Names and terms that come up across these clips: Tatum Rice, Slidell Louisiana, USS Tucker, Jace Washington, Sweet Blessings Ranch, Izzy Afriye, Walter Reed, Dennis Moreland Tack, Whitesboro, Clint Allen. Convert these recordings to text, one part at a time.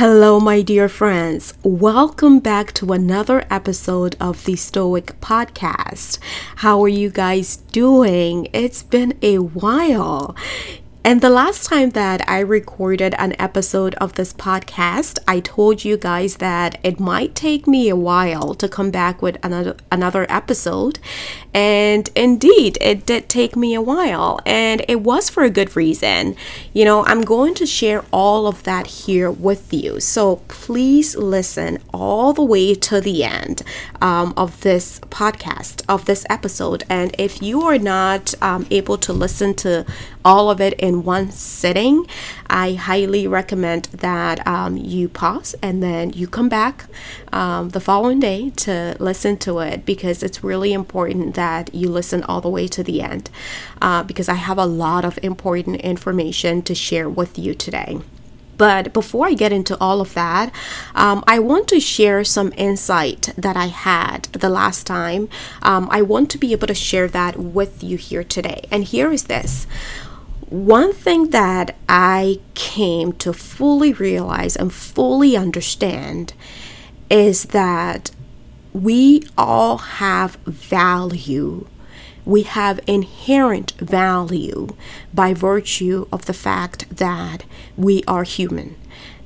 Hello, my dear friends. Welcome back to another episode of the Stoic Podcast. How are you guys doing? It's been a while. And the last time that I recorded an episode of this podcast, I told you guys that it might take me a while to come back with another episode. And indeed, it did take me a while, and it was for a good reason. You know, I'm going to share all of that here with you. So please listen all the way to the end of this podcast, of this episode. And if you are not able to listen to all of it in one sitting, I highly recommend that you pause and then you come back the following day to listen to it, because it's really important that you listen all the way to the end because I have a lot of important information to share with you today. But before I get into all of that, I want to share some insight that I had the last time. I want to be able to share that with you here today. And here is this. One thing that I came to fully realize and fully understand is that we all have value. We have inherent value by virtue of the fact that we are human.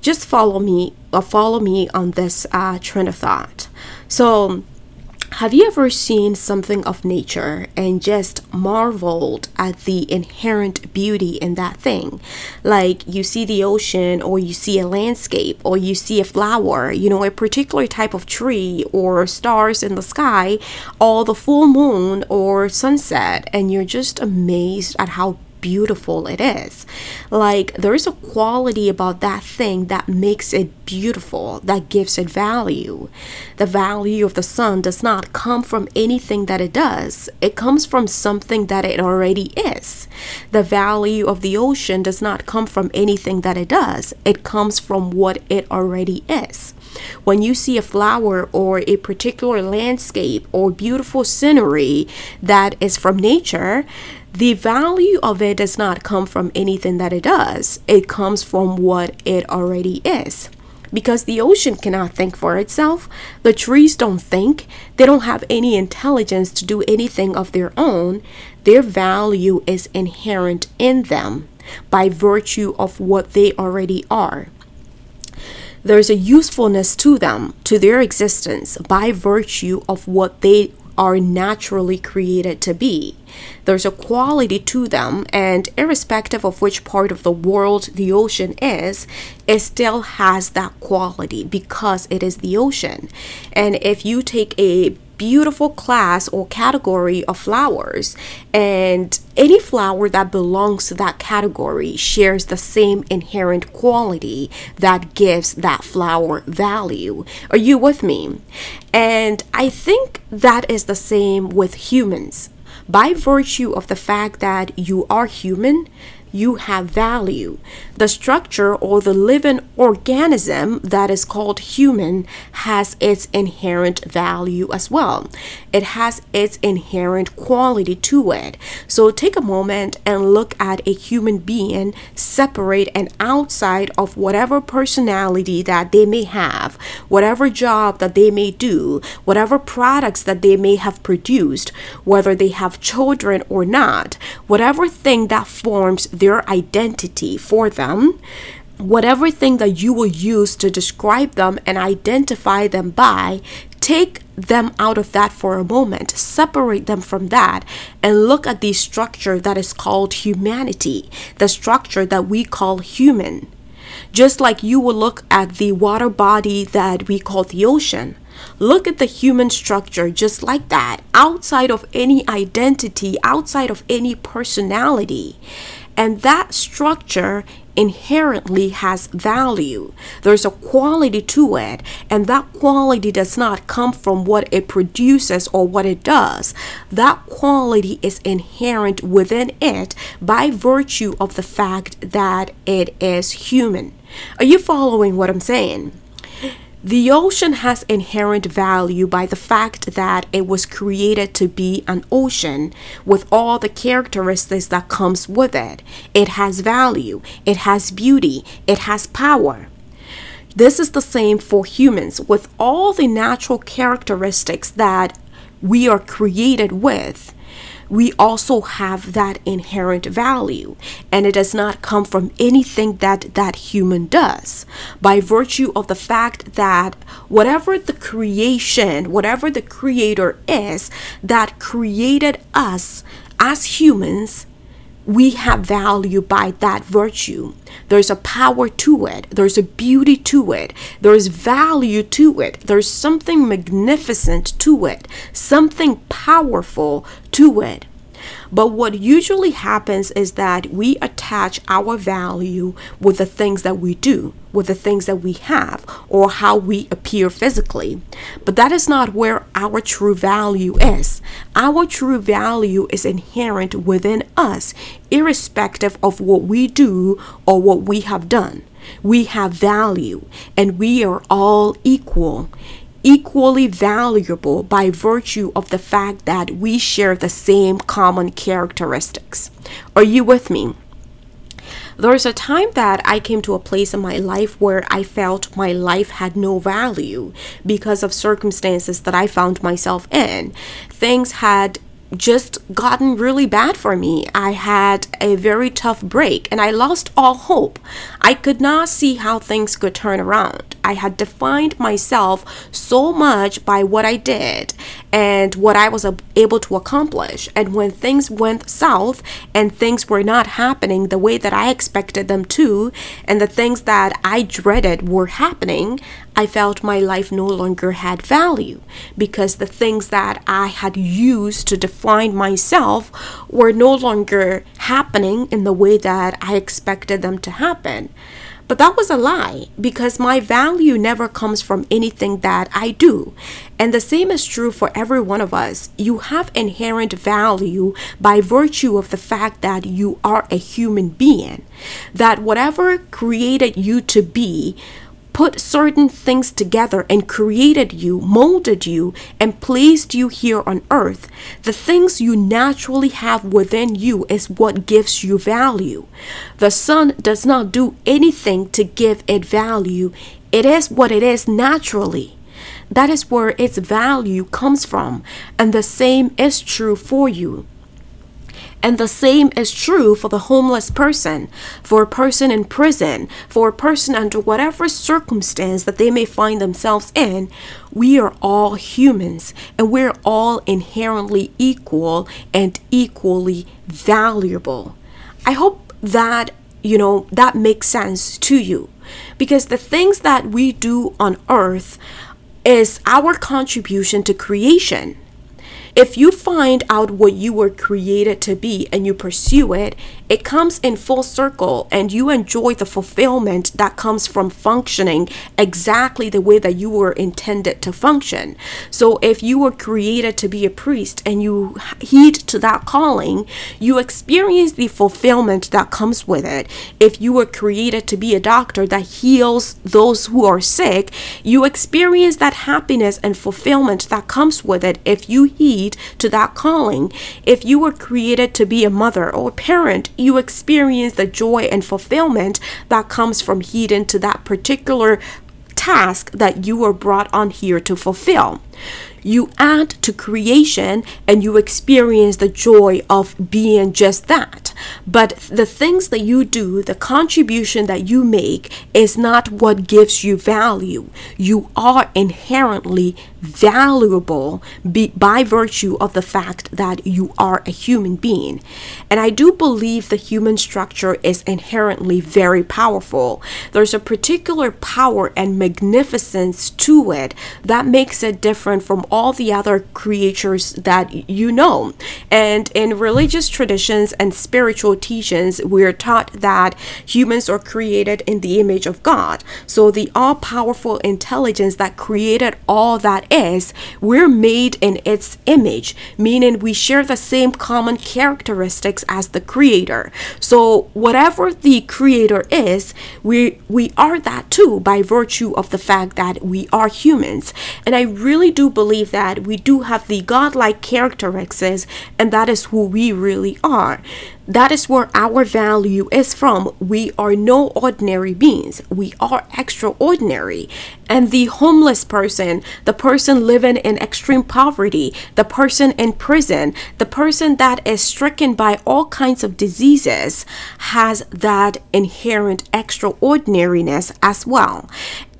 Just follow me on this train of thought. So, have you ever seen something of nature and just marveled at the inherent beauty in that thing? Like you see the ocean, or you see a landscape, or you see a flower, you know, a particular type of tree, or stars in the sky, or the full moon or sunset, and you're just amazed at how beautiful it is. Like there is a quality about that thing that makes it beautiful, that gives it value. The value of the sun does not come from anything that it does. It comes from something that it already is. The value of the ocean does not come from anything that it does. It comes from what it already is. When you see a flower or a particular landscape or beautiful scenery that is from nature, the value of it does not come from anything that it does. It comes from what it already is. Because the ocean cannot think for itself. The trees don't think. They don't have any intelligence to do anything of their own. Their value is inherent in them by virtue of what they already are. There's a usefulness to them, to their existence, by virtue of what they are naturally created to be. There's a quality to them, and irrespective of which part of the world the ocean is, it still has that quality because it is the ocean. And if you take a beautiful class or category of flowers, and any flower that belongs to that category shares the same inherent quality that gives that flower value. Are you with me? And I think that is the same with humans. By virtue of the fact that you are human, you have value. The structure or the living organism that is called human has its inherent value as well. It has its inherent quality to it. So take a moment and look at a human being separate and outside of whatever personality that they may have, whatever job that they may do, whatever products that they may have produced, whether they have children or not, whatever thing that forms their identity for them, whatever thing that you will use to describe them and identify them by, take them out of that for a moment, separate them from that, and look at the structure that is called humanity, the structure that we call human. Just like you will look at the water body that we call the ocean. Look at the human structure just like that, outside of any identity, outside of any personality. And that structure inherently has value. There's a quality to it, and that quality does not come from what it produces or what it does. That quality is inherent within it by virtue of the fact that it is human. Are you following what I'm saying? The ocean has inherent value by the fact that it was created to be an ocean with all the characteristics that comes with it. It has value. It has beauty. It has power. This is the same for humans. With all the natural characteristics that we are created with, we also have that inherent value, and it does not come from anything that human does, by virtue of the fact that whatever the creator is that created us as humans, we have value by that virtue. There's a power to it. There's a beauty to it. There's value to it. There's something magnificent to it, something powerful to it. But what usually happens is that we attach our value with the things that we do, with the things that we have, or how we appear physically. But that is not where our true value is. Our true value is inherent within us, irrespective of what we do or what we have done. We have value, and we are all equally valuable by virtue of the fact that we share the same common characteristics. Are you with me? There was a time that I came to a place in my life where I felt my life had no value because of circumstances that I found myself in. Things had just gotten really bad for me. I had a very tough break and I lost all hope. I could not see how things could turn around. I had defined myself so much by what I did and what I was able to accomplish. And when things went south and things were not happening the way that I expected them to, and the things that I dreaded were happening, I felt my life no longer had value because the things that I had used to define myself were no longer happening in the way that I expected them to happen. But that was a lie, because my value never comes from anything that I do. And the same is true for every one of us. You have inherent value by virtue of the fact that you are a human being, that whatever created you to be, put certain things together and created you, molded you, and placed you here on earth. The things you naturally have within you is what gives you value. The sun does not do anything to give it value. It is what it is naturally. That is where its value comes from. And the same is true for you. And the same is true for the homeless person, for a person in prison, for a person under whatever circumstance that they may find themselves in. We are all humans, and we're all inherently equal and equally valuable. I hope that, that makes sense to you, because the things that we do on earth is our contribution to creation. If you find out what you were created to be and you pursue it, it comes in full circle and you enjoy the fulfillment that comes from functioning exactly the way that you were intended to function. So if you were created to be a priest and you heed to that calling, you experience the fulfillment that comes with it. If you were created to be a doctor that heals those who are sick, you experience that happiness and fulfillment that comes with it if you heed to that calling. If you were created to be a mother or a parent, you experience the joy and fulfillment that comes from heeding to that particular task that you were brought on here to fulfill. You add to creation and you experience the joy of being just that. But the things that you do, the contribution that you make, is not what gives you value. You are inherently valuable by virtue of the fact that you are a human being. And I do believe the human structure is inherently very powerful. There's a particular power and magnificence to it that makes it different from all the other creatures that you know. And in religious traditions and spiritual teachings, we're taught that humans are created in the image of God. So the all-powerful intelligence that created all that is, we're made in its image, meaning we share the same common characteristics as the creator. So whatever the creator is, we are that too by virtue of the fact that we are humans. And I really do believe that we do have the godlike characteristics, and that is who we really are. That is where our value is from. We are no ordinary beings. We are extraordinary. And the homeless person, the person living in extreme poverty, the person in prison, the person that is stricken by all kinds of diseases has that inherent extraordinariness as well.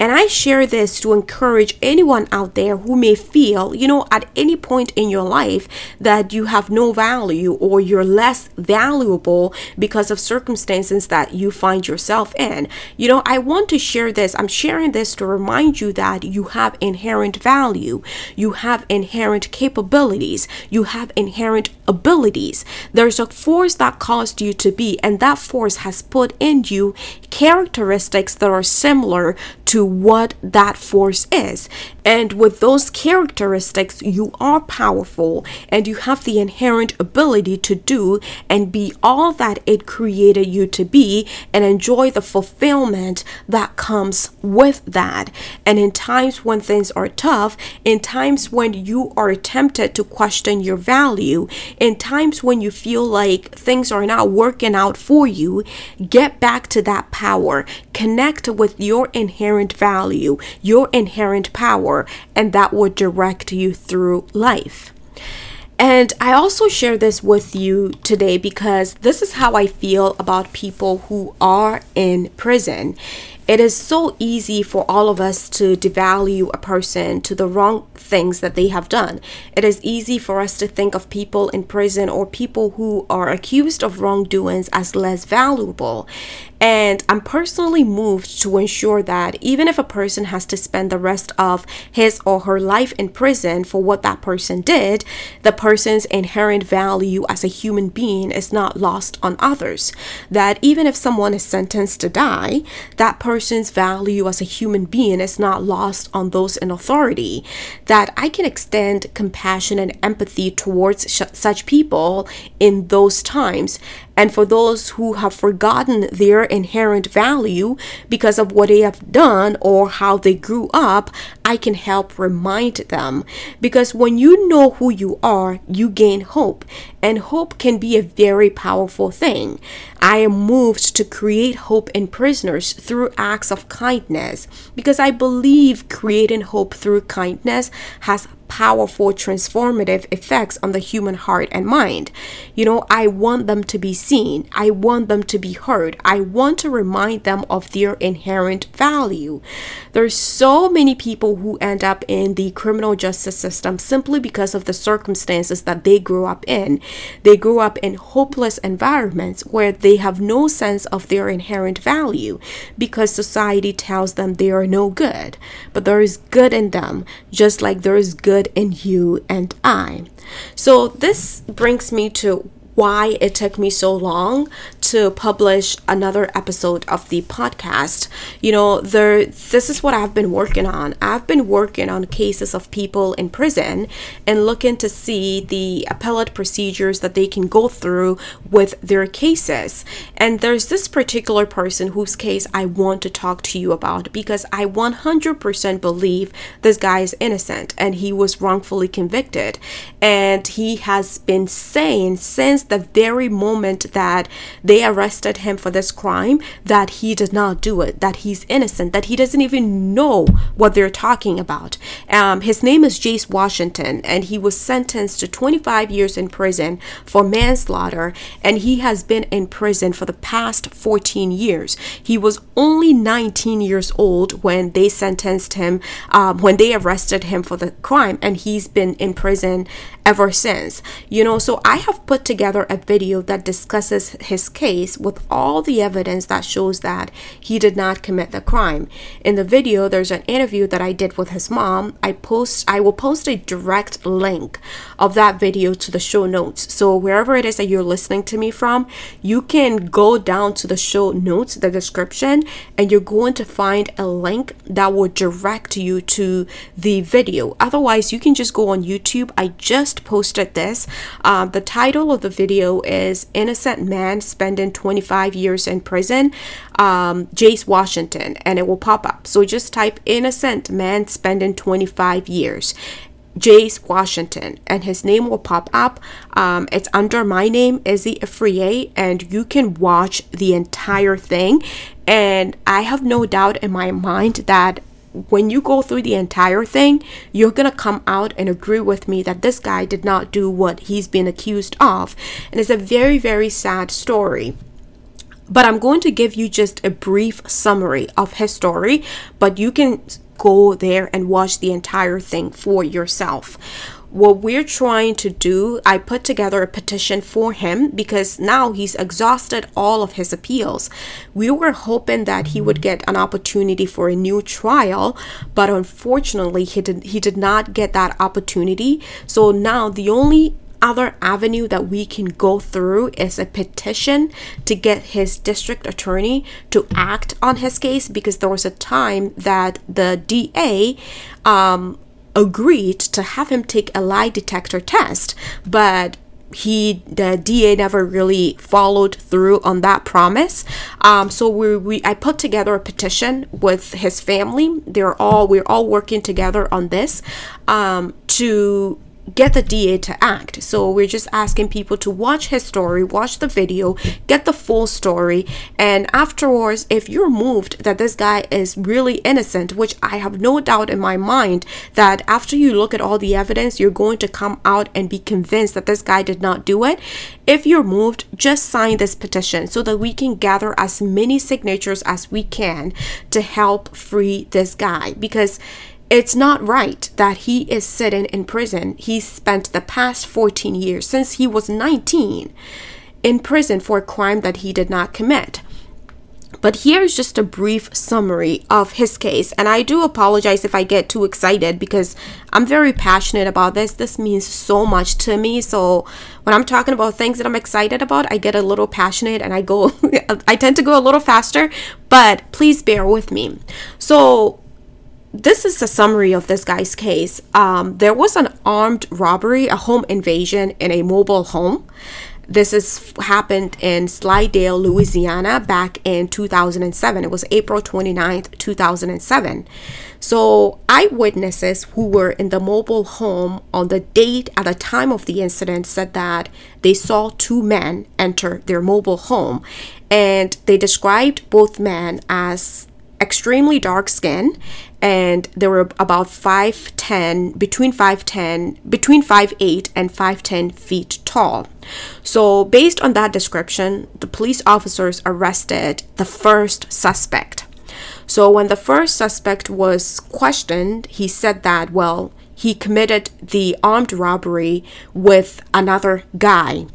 And I share this to encourage anyone out there who may feel, you know, at any point in your life that you have no value or you're less valuable because of circumstances that you find yourself in. You know, I want to share this. I'm sharing this to remind you that you have inherent value. You have inherent capabilities. You have inherent abilities. There's a force that caused you to be, and that force has put in you characteristics that are similar to what that force is. And with those characteristics, you are powerful and you have the inherent ability to do and be all that it created you to be and enjoy the fulfillment that comes with that. And in times when things are tough, in times when you are tempted to question your value, in times when you feel like things are not working out for you, get back to that power. Connect with your inherent value, your inherent power, and that would direct you through life. And I also share this with you today because this is how I feel about people who are in prison. It is so easy for all of us to devalue a person to the wrong things that they have done. It is easy for us to think of people in prison or people who are accused of wrongdoings as less valuable. And I'm personally moved to ensure that even if a person has to spend the rest of his or her life in prison for what that person did, the person's inherent value as a human being is not lost on others. That even if someone is sentenced to die, that person's value as a human being is not lost on those in authority. That I can extend compassion and empathy towards such people in those times. And for those who have forgotten their inherent value because of what they have done or how they grew up, I can help remind them. Because when you know who you are, you gain hope. And hope can be a very powerful thing. I am moved to create hope in prisoners through acts of kindness because I believe creating hope through kindness has powerful transformative effects on the human heart and mind. You know, I want them to be seen. I want them to be heard. I want to remind them of their inherent value. There's so many people who end up in the criminal justice system simply because of the circumstances that they grew up in. They grew up in hopeless environments where they have no sense of their inherent value because society tells them they are no good. But there is good in them, just like there is good in you and I. So this brings me to why it took me so long to publish another episode of the podcast. You know, this is what I've been working on. I've been working on cases of people in prison and looking to see the appellate procedures that they can go through with their cases. And there's this particular person whose case I want to talk to you about because I 100% believe this guy is innocent and he was wrongfully convicted. And he has been saying since the very moment that they arrested him for this crime that he did not do it, that he's innocent, that he doesn't even know what they're talking about. His name is Jace Washington, and he was sentenced to 25 years in prison for manslaughter, and he has been in prison for the past 14 years. He was only 19 years old when they sentenced him, when they arrested him for the crime, and he's been in prison ever since. You know, so I have put together a video that discusses his case with all the evidence that shows that he did not commit the crime. In the video, there's an interview that I did with his mom. I will post a direct link of that video to the show notes. So wherever it is that you're listening to me from, you can go down to the show notes, the description, and you're going to find a link that will direct you to the video. Otherwise, you can just go on YouTube. I just posted this. The title of the video is Innocent Man Spending 25 Years in Prison, Jace Washington, and it will pop up. So just type Innocent Man Spending 25 Years. Jace Washington, and his name will pop up. It's under my name, Izzy Afriye, and you can watch the entire thing. And I have no doubt in my mind that when you go through the entire thing, you're gonna come out and agree with me that this guy did not do what he's been accused of. And it's a very, very sad story. But I'm going to give you just a brief summary of his story, but you can go there and watch the entire thing for yourself. What we're trying to do, I put together a petition for him because now he's exhausted all of his appeals. We were hoping that he would get an opportunity for a new trial, but unfortunately he did not get that opportunity. So now the only other avenue that we can go through is a petition to get his district attorney to act on his case, because there was a time that the DA agreed to have him take a lie detector test, but the DA never really followed through on that promise. So I put together a petition with his family. We're all working together on this to get the DA to act. So we're just asking people to watch his story, watch the video, get the full story, and afterwards, if you're moved that this guy is really innocent, which I have no doubt in my mind that after you look at all the evidence, you're going to come out and be convinced that this guy did not do it. If you're moved, just sign this petition so that we can gather as many signatures as we can to help free this guy, because it's not right that he is sitting in prison. He spent the past 14 years, since he was 19, in prison for a crime that he did not commit. But here is just a brief summary of his case. And I do apologize if I get too excited because I'm very passionate about this. This means so much to me. So when I'm talking about things that I'm excited about, I get a little passionate and I tend to go a little faster, but please bear with me. So this is a summary of this guy's case. There was an armed robbery, a home invasion in a mobile home. This happened in Slidell, Louisiana, back in 2007. It was April 29th, 2007. So eyewitnesses who were in the mobile home on the date at the time of the incident said that they saw two men enter their mobile home, and they described both men as extremely dark skin, and they were about 5'8" and 5'10" feet tall. So based on that description, the police officers arrested the first suspect. So when the first suspect was questioned, he said that, well, he committed the armed robbery with another guy.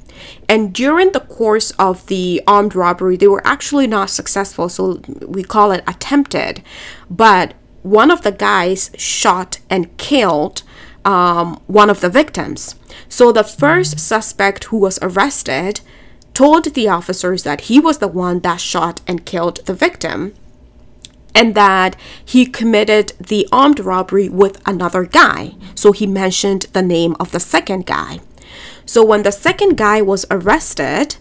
And during the course of the armed robbery, they were actually not successful, so we call it attempted. But one of the guys shot and killed one of the victims. So the first suspect who was arrested told the officers that he was the one that shot and killed the victim, and that he committed the armed robbery with another guy. So he mentioned the name of the second guy. So when the second guy was arrested,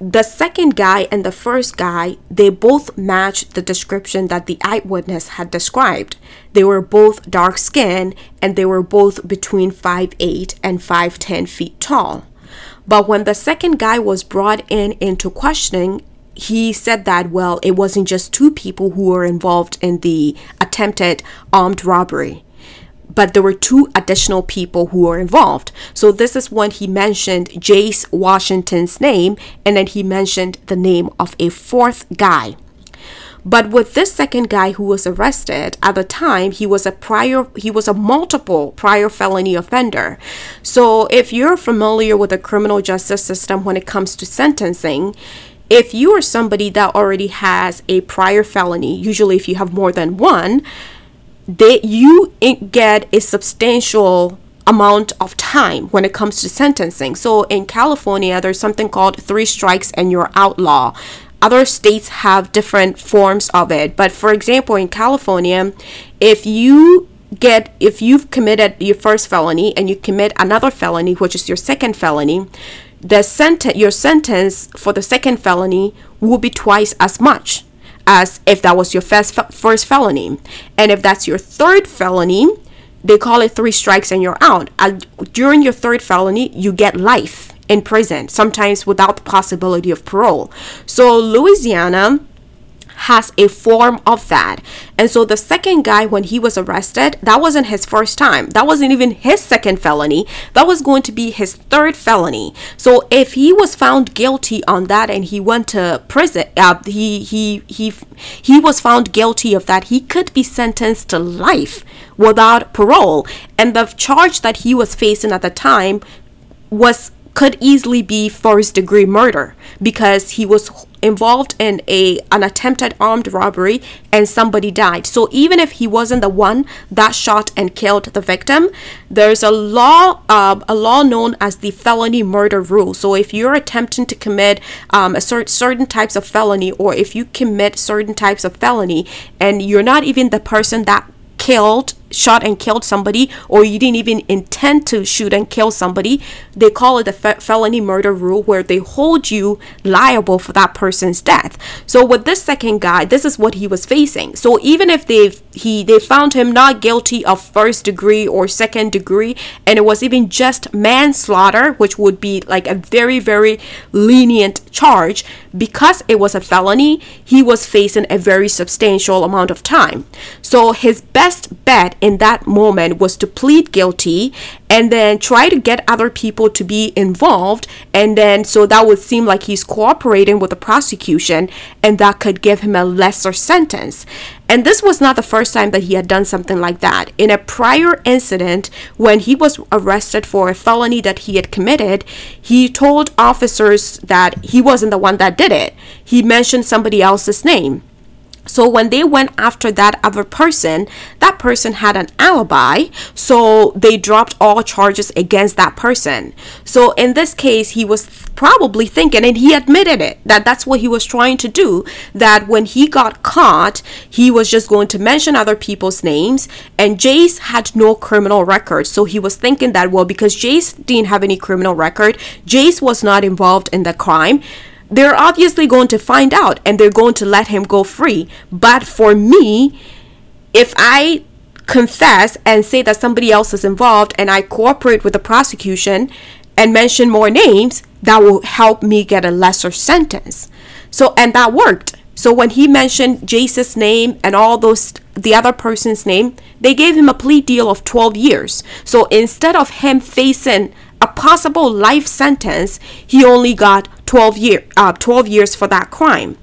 the second guy and the first guy, they both matched the description that the eyewitness had described. They were both dark skinned, and they were both between 5'8" and 5'10" feet tall. But when the second guy was brought in into questioning, he said that, well, it wasn't just two people who were involved in the attempted armed robbery, but there were two additional people who were involved. So this is when he mentioned Jace Washington's name, and then he mentioned the name of a fourth guy. But with this second guy who was arrested at the time, he was a multiple prior felony offender. So if you're familiar with the criminal justice system when it comes to sentencing, if you are somebody that already has a prior felony, usually if you have more than one, you get a substantial amount of time when it comes to sentencing. So in California, there's something called 3 strikes and you're outlaw. Other states have different forms of it. But for example, in California, if you've committed your first felony and you commit another felony, which is your second felony, your sentence for the second felony will be twice as much as if that was your first felony. And if that's your third felony, they call it 3 strikes and you're out. During your 3rd felony, you get life in prison, sometimes without the possibility of parole. So Louisiana has a form of that. And so the second guy, when he was arrested, that wasn't his first time. That wasn't even his 2nd felony. That was going to be his 3rd felony. So if he was found guilty on that and he went to prison, he was found guilty of that, he could be sentenced to life without parole. And the charge that he was facing at the time could easily be 1st-degree murder, because he was involved in an attempted armed robbery and somebody died. So even if he wasn't the one that shot and killed the victim, there's a law known as the felony murder rule. So if you're attempting to commit certain types of felony, or if you commit certain types of felony and you're not even the person that shot and killed somebody, or you didn't even intend to shoot and kill somebody, they call it the felony murder rule, where they hold you liable for that person's death. So with this second guy, this is what he was facing. So even if they found him not guilty of 1st degree or 2nd degree, and it was even just manslaughter, which would be like a very, very lenient charge, because it was a felony, he was facing a very substantial amount of time. So his best bet in that moment was to plead guilty and then try to get other people to be involved, and then so that would seem like he's cooperating with the prosecution, and that could give him a lesser sentence. And this was not the first time that he had done something like that. In a prior incident, when he was arrested for a felony that he had committed, he told officers that he wasn't the one that did it. He mentioned somebody else's name. So when they went after that other person, that person had an alibi, so they dropped all charges against that person. So in this case, he was probably thinking, and he admitted it, that that's what he was trying to do, that when he got caught, he was just going to mention other people's names. And Jace had no criminal record, so he was thinking that, well, because Jace didn't have any criminal record, Jace was not involved in the crime, they're obviously going to find out and they're going to let him go free. But for me, if I confess and say that somebody else is involved and I cooperate with the prosecution and mention more names, that will help me get a lesser sentence. So, and that worked. So when he mentioned Jace's name and all those, the other person's name, they gave him a plea deal of 12 years. So instead of him facing a possible life sentence, he only got 12 years for that crime.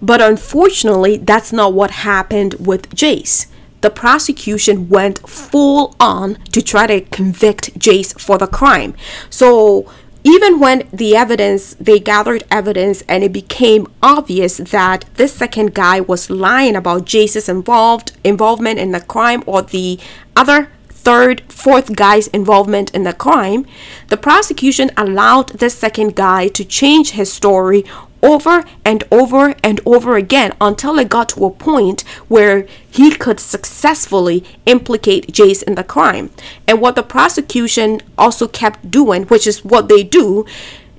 But unfortunately, that's not what happened with Jace. The prosecution went full on to try to convict Jace for the crime. So even when they gathered evidence and it became obvious that this second guy was lying about Jace's involvement in the crime, or the other 4th guy's involvement in the crime, the prosecution allowed this second guy to change his story over and over and over again, until it got to a point where he could successfully implicate Jace in the crime. And what the prosecution also kept doing, which is what they do,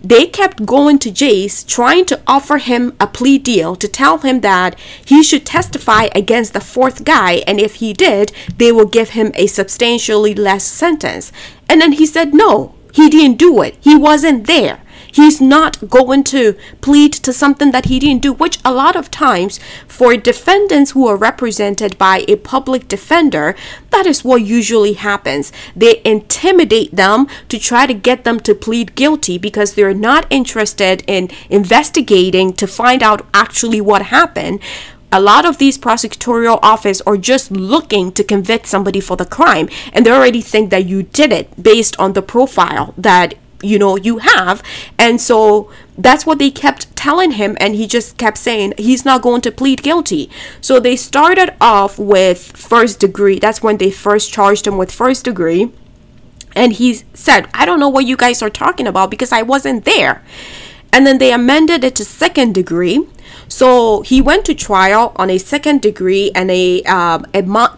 they kept going to Jace, trying to offer him a plea deal, to tell him that he should testify against the 4th guy, and if he did, they will give him a substantially less sentence. And then he said no, he didn't do it, he wasn't there, he's not going to plead to something that he didn't do, which a lot of times for defendants who are represented by a public defender, that is what usually happens. They intimidate them to try to get them to plead guilty, because they're not interested in investigating to find out actually what happened. A lot of these prosecutorial office are just looking to convict somebody for the crime, and they already think that you did it based on the profile that you have. And so that's what they kept telling him, and he just kept saying he's not going to plead guilty. So they started off with 1st degree. That's when they first charged him with 1st degree, and he said, I don't know what you guys are talking about because I wasn't there. And then they amended it to 2nd degree. So he went to trial on a second degree and a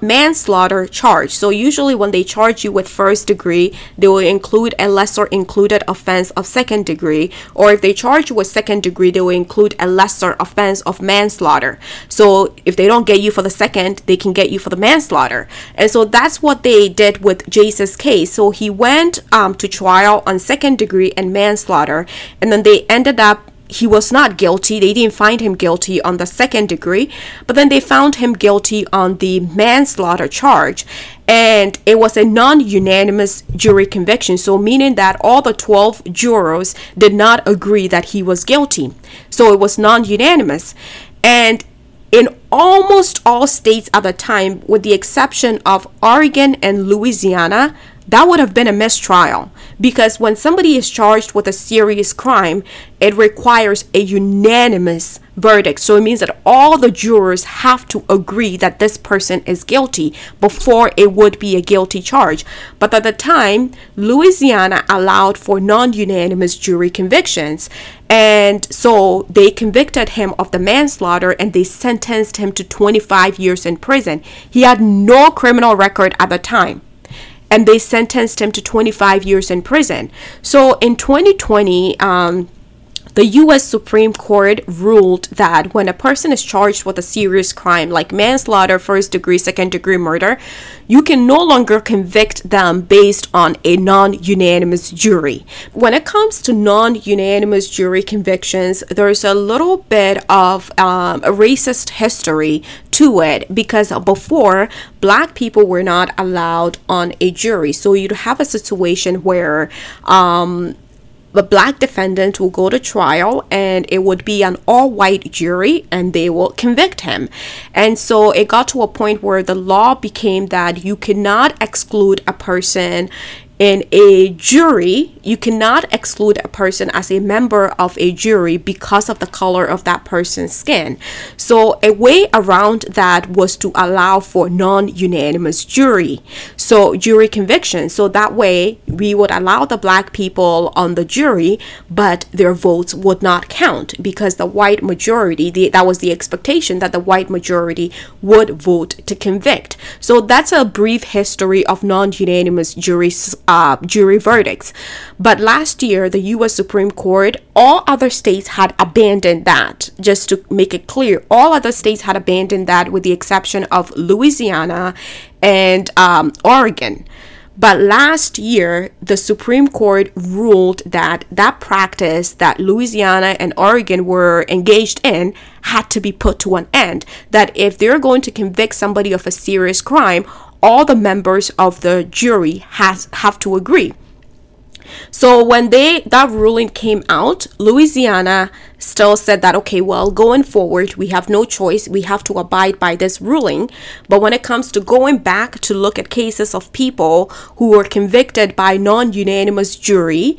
manslaughter charge. So usually when they charge you with first degree, they will include a lesser included offense of second degree, or if they charge you with second degree, they will include a lesser offense of manslaughter. So if they don't get you for the second, they can get you for the manslaughter. And so that's what they did with Jace's case. So he went to trial on second degree and manslaughter, and then they ended up, he was not guilty. They didn't find him guilty on the second degree, but then they found him guilty on the manslaughter charge. And it was a non-unanimous jury conviction, so meaning that all the 12 jurors did not agree that he was guilty. So it was non-unanimous. And in almost all states at the time, with the exception of Oregon and Louisiana, that would have been a mistrial, because when somebody is charged with a serious crime, it requires a unanimous verdict. So it means that all the jurors have to agree that this person is guilty before it would be a guilty charge. But at the time, Louisiana allowed for non-unanimous jury convictions. And so they convicted him of the manslaughter and they sentenced him to 25 years in prison. He had no criminal record at the time, and they sentenced him to 25 years in prison. So in 2020, the U.S. Supreme Court ruled that when a person is charged with a serious crime like manslaughter, first degree, second degree murder, you can no longer convict them based on a non-unanimous jury. When it comes to non-unanimous jury convictions, there's a little bit of a racist history to it, because before, black people were not allowed on a jury. So you'd have a situation where the black defendant will go to trial and it would be an all-white jury and they will convict him. And so it got to a point where the law became that you cannot exclude a person in a jury, you cannot exclude a person as a member of a jury because of the color of that person's skin. So a way around that was to allow for non-unanimous jury conviction. So that way we would allow the black people on the jury, but their votes would not count because the white majority, that was the expectation that the white majority would vote to convict. So that's a brief history of non-unanimous jury verdicts. But last year, the U.S. Supreme Court, all other states had abandoned that. Just to make it clear, all other states had abandoned that with the exception of Louisiana and Oregon. But last year, the Supreme Court ruled that that practice that Louisiana and Oregon were engaged in had to be put to an end. That if they're going to convict somebody of a serious crime, all the members of the jury have to agree. So when that ruling came out, Louisiana still said that, okay, well, going forward, we have no choice. We have to abide by this ruling. But when it comes to going back to look at cases of people who were convicted by non-unanimous jury,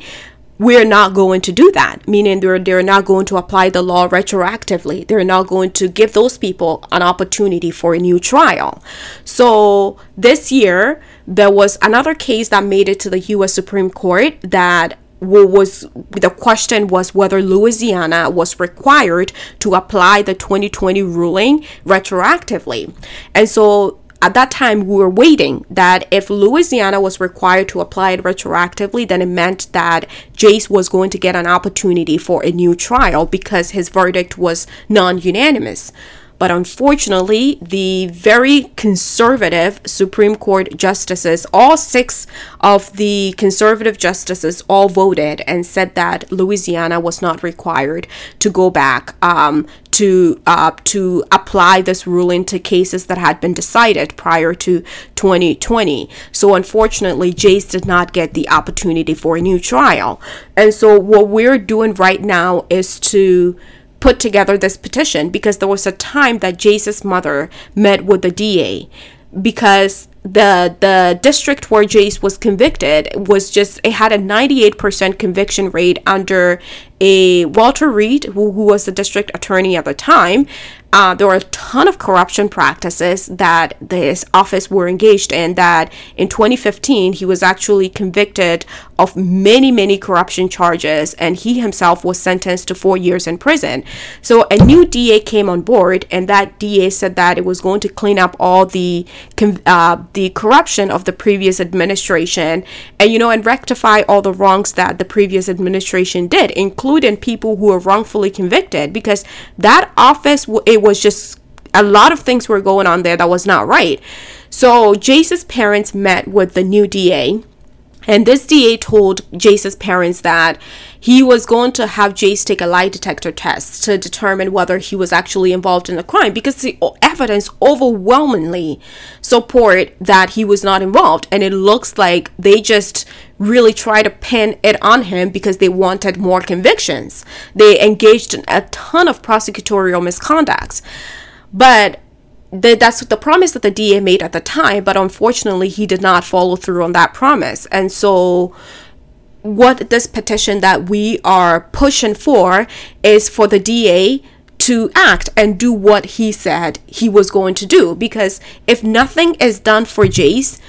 we're not going to do that, meaning they're not going to apply the law retroactively. They're not going to give those people an opportunity for a new trial. So this year, there was another case that made it to the U.S. Supreme Court that the question was whether Louisiana was required to apply the 2020 ruling retroactively. And so at that time, we were waiting that if Louisiana was required to apply it retroactively, then it meant that Jace was going to get an opportunity for a new trial because his verdict was non-unanimous. But unfortunately, the very conservative Supreme Court justices, all six of the conservative justices, all voted and said that Louisiana was not required to go back to apply this ruling to cases that had been decided prior to 2020. So unfortunately, Jace did not get the opportunity for a new trial. And so what we're doing right now is to put together this petition, because there was a time that Jace's mother met with the DA because the district where Jace was convicted was just, it had a 98% conviction rate under Walter Reed, who was the district attorney at the time. There were a ton of corruption practices that this office were engaged in, that in 2015, he was actually convicted of many, many corruption charges, and he himself was sentenced to 4 years in prison. So a new DA came on board, and that DA said that it was going to clean up all the corruption of the previous administration and, you know, and rectify all the wrongs that the previous administration did, including people who were wrongfully convicted, because that office, it was just a lot of things were going on there that was not right. So Jace's parents met with the new DA, and this DA told Jace's parents that he was going to have Jace take a lie detector test to determine whether he was actually involved in the crime, because the evidence overwhelmingly support that he was not involved, and it looks like they just really try to pin it on him because they wanted more convictions. They engaged in a ton of prosecutorial misconducts. But that's the promise that the DA made at the time, but unfortunately he did not follow through on that promise. And so what this petition that we are pushing for is for the DA to act and do what he said he was going to do, because if nothing is done for Jace,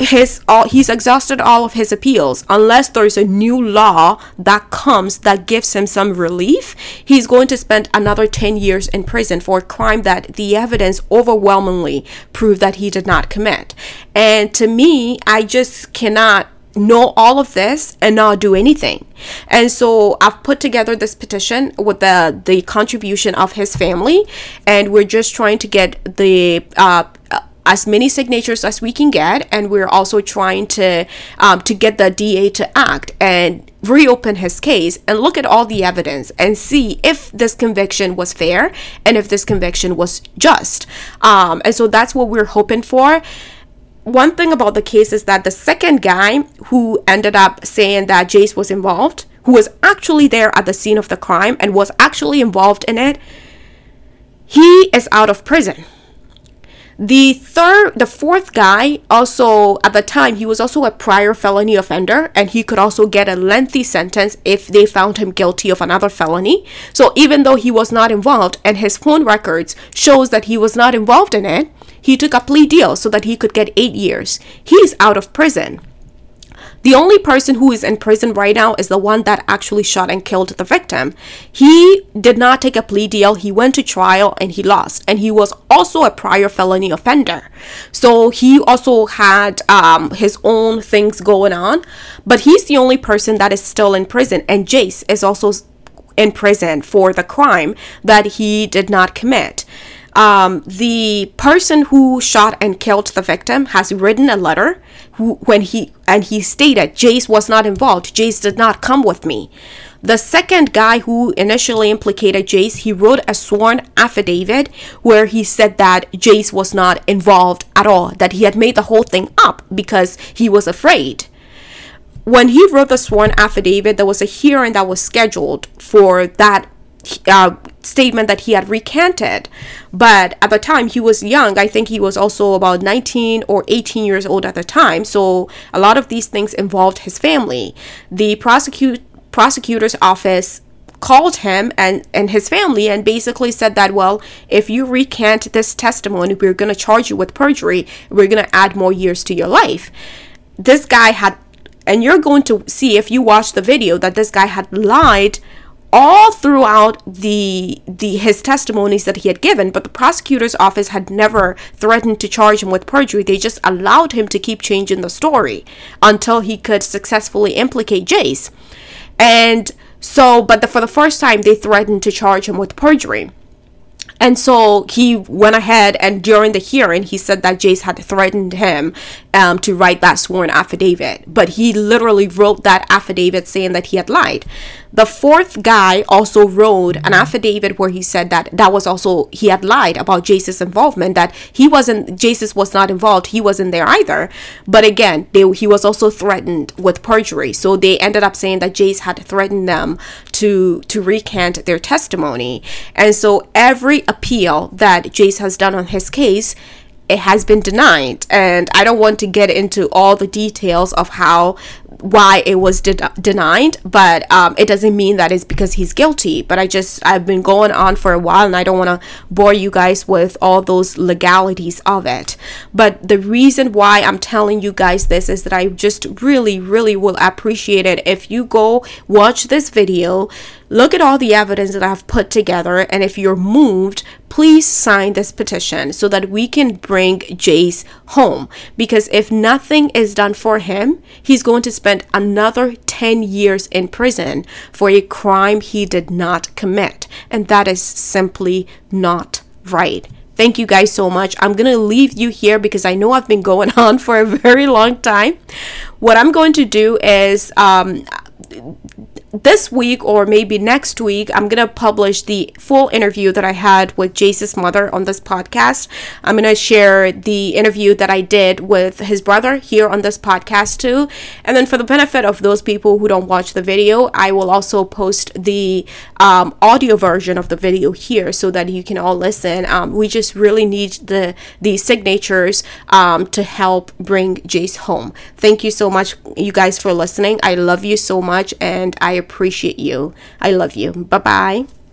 he's exhausted all of his appeals. Unless there's a new law that comes that gives him some relief, he's going to spend another 10 years in prison for a crime that the evidence overwhelmingly proved that he did not commit. And to me, I just cannot know all of this and not do anything. And so I've put together this petition with the contribution of his family, and we're just trying to get the as many signatures as we can get, and we're also trying to get the DA to act and reopen his case and look at all the evidence and see if this conviction was fair and if this conviction was just. And so that's what we're hoping for. One thing about the case is that the second guy who ended up saying that Jace was involved, who was actually there at the scene of the crime and was actually involved in it, he is out of prison. The fourth guy, also at the time, he was also a prior felony offender, and he could also get a lengthy sentence if they found him guilty of another felony. So even though he was not involved and his phone records shows that he was not involved in it, he took a plea deal so that he could get 8 years. He's out of prison. The only person who is in prison right now is the one that actually shot and killed the victim. He did not take a plea deal. He went to trial and he lost. And he was also a prior felony offender. So he also had his own things going on. But he's the only person that is still in prison. And Jace is also in prison for the crime that he did not commit. The person who shot and killed the victim has written a letter when he stated Jace was not involved. Jace did not come with me. The second guy who initially implicated Jace, he wrote a sworn affidavit where he said that Jace was not involved at all, that he had made the whole thing up because he was afraid. When he wrote the sworn affidavit, there was a hearing that was scheduled for that statement that he had recanted, but at the time he was young. I think he was also about 19 or 18 years old at the time, so a lot of these things involved his family. The prosecutor's office called him and his family and basically said that, well, if you recant this testimony, we're going to charge you with perjury, we're going to add more years to your life. This guy had, and you're going to see if you watch the video, that this guy had lied all throughout his testimonies that he had given, but the prosecutor's office had never threatened to charge him with perjury. They just allowed him to keep changing the story until he could successfully implicate Jace. And so, but for the first time, they threatened to charge him with perjury. And so he went ahead, and during the hearing, he said that Jace had threatened him to write that sworn affidavit. But he literally wrote that affidavit saying that he had lied. The fourth guy also wrote an affidavit where he said that was also, he had lied about Jace's involvement, that Jace was not involved, he wasn't there either. But again, he was also threatened with perjury. So they ended up saying that Jace had threatened them to recant their testimony. And so every appeal that Jace has done on his case it has been denied. And I don't want to get into all the details of why it was denied, but it doesn't mean that it's because he's guilty. But I've been going on for a while, and I don't want to bore you guys with all those legalities of it. But the reason why I'm telling you guys this is that I just really, really will appreciate it if you go watch this video, look at all the evidence that I've put together, and if you're moved, please sign this petition so that we can bring Jace home. Because if nothing is done for him, he's going to spend another 10 years in prison for a crime he did not commit. And that is simply not right. Thank you guys so much. I'm going to leave you here because I know I've been going on for a very long time. What I'm going to do is this week or maybe next week, I'm going to publish the full interview that I had with Jace's mother on this podcast. I'm going to share the interview that I did with his brother here on this podcast too. And then for the benefit of those people who don't watch the video, I will also post the audio version of the video here so that you can all listen. We just really need the signatures to help bring Jace home. Thank you so much, you guys, for listening. I love you so much, and I appreciate you. I love you. Bye-bye.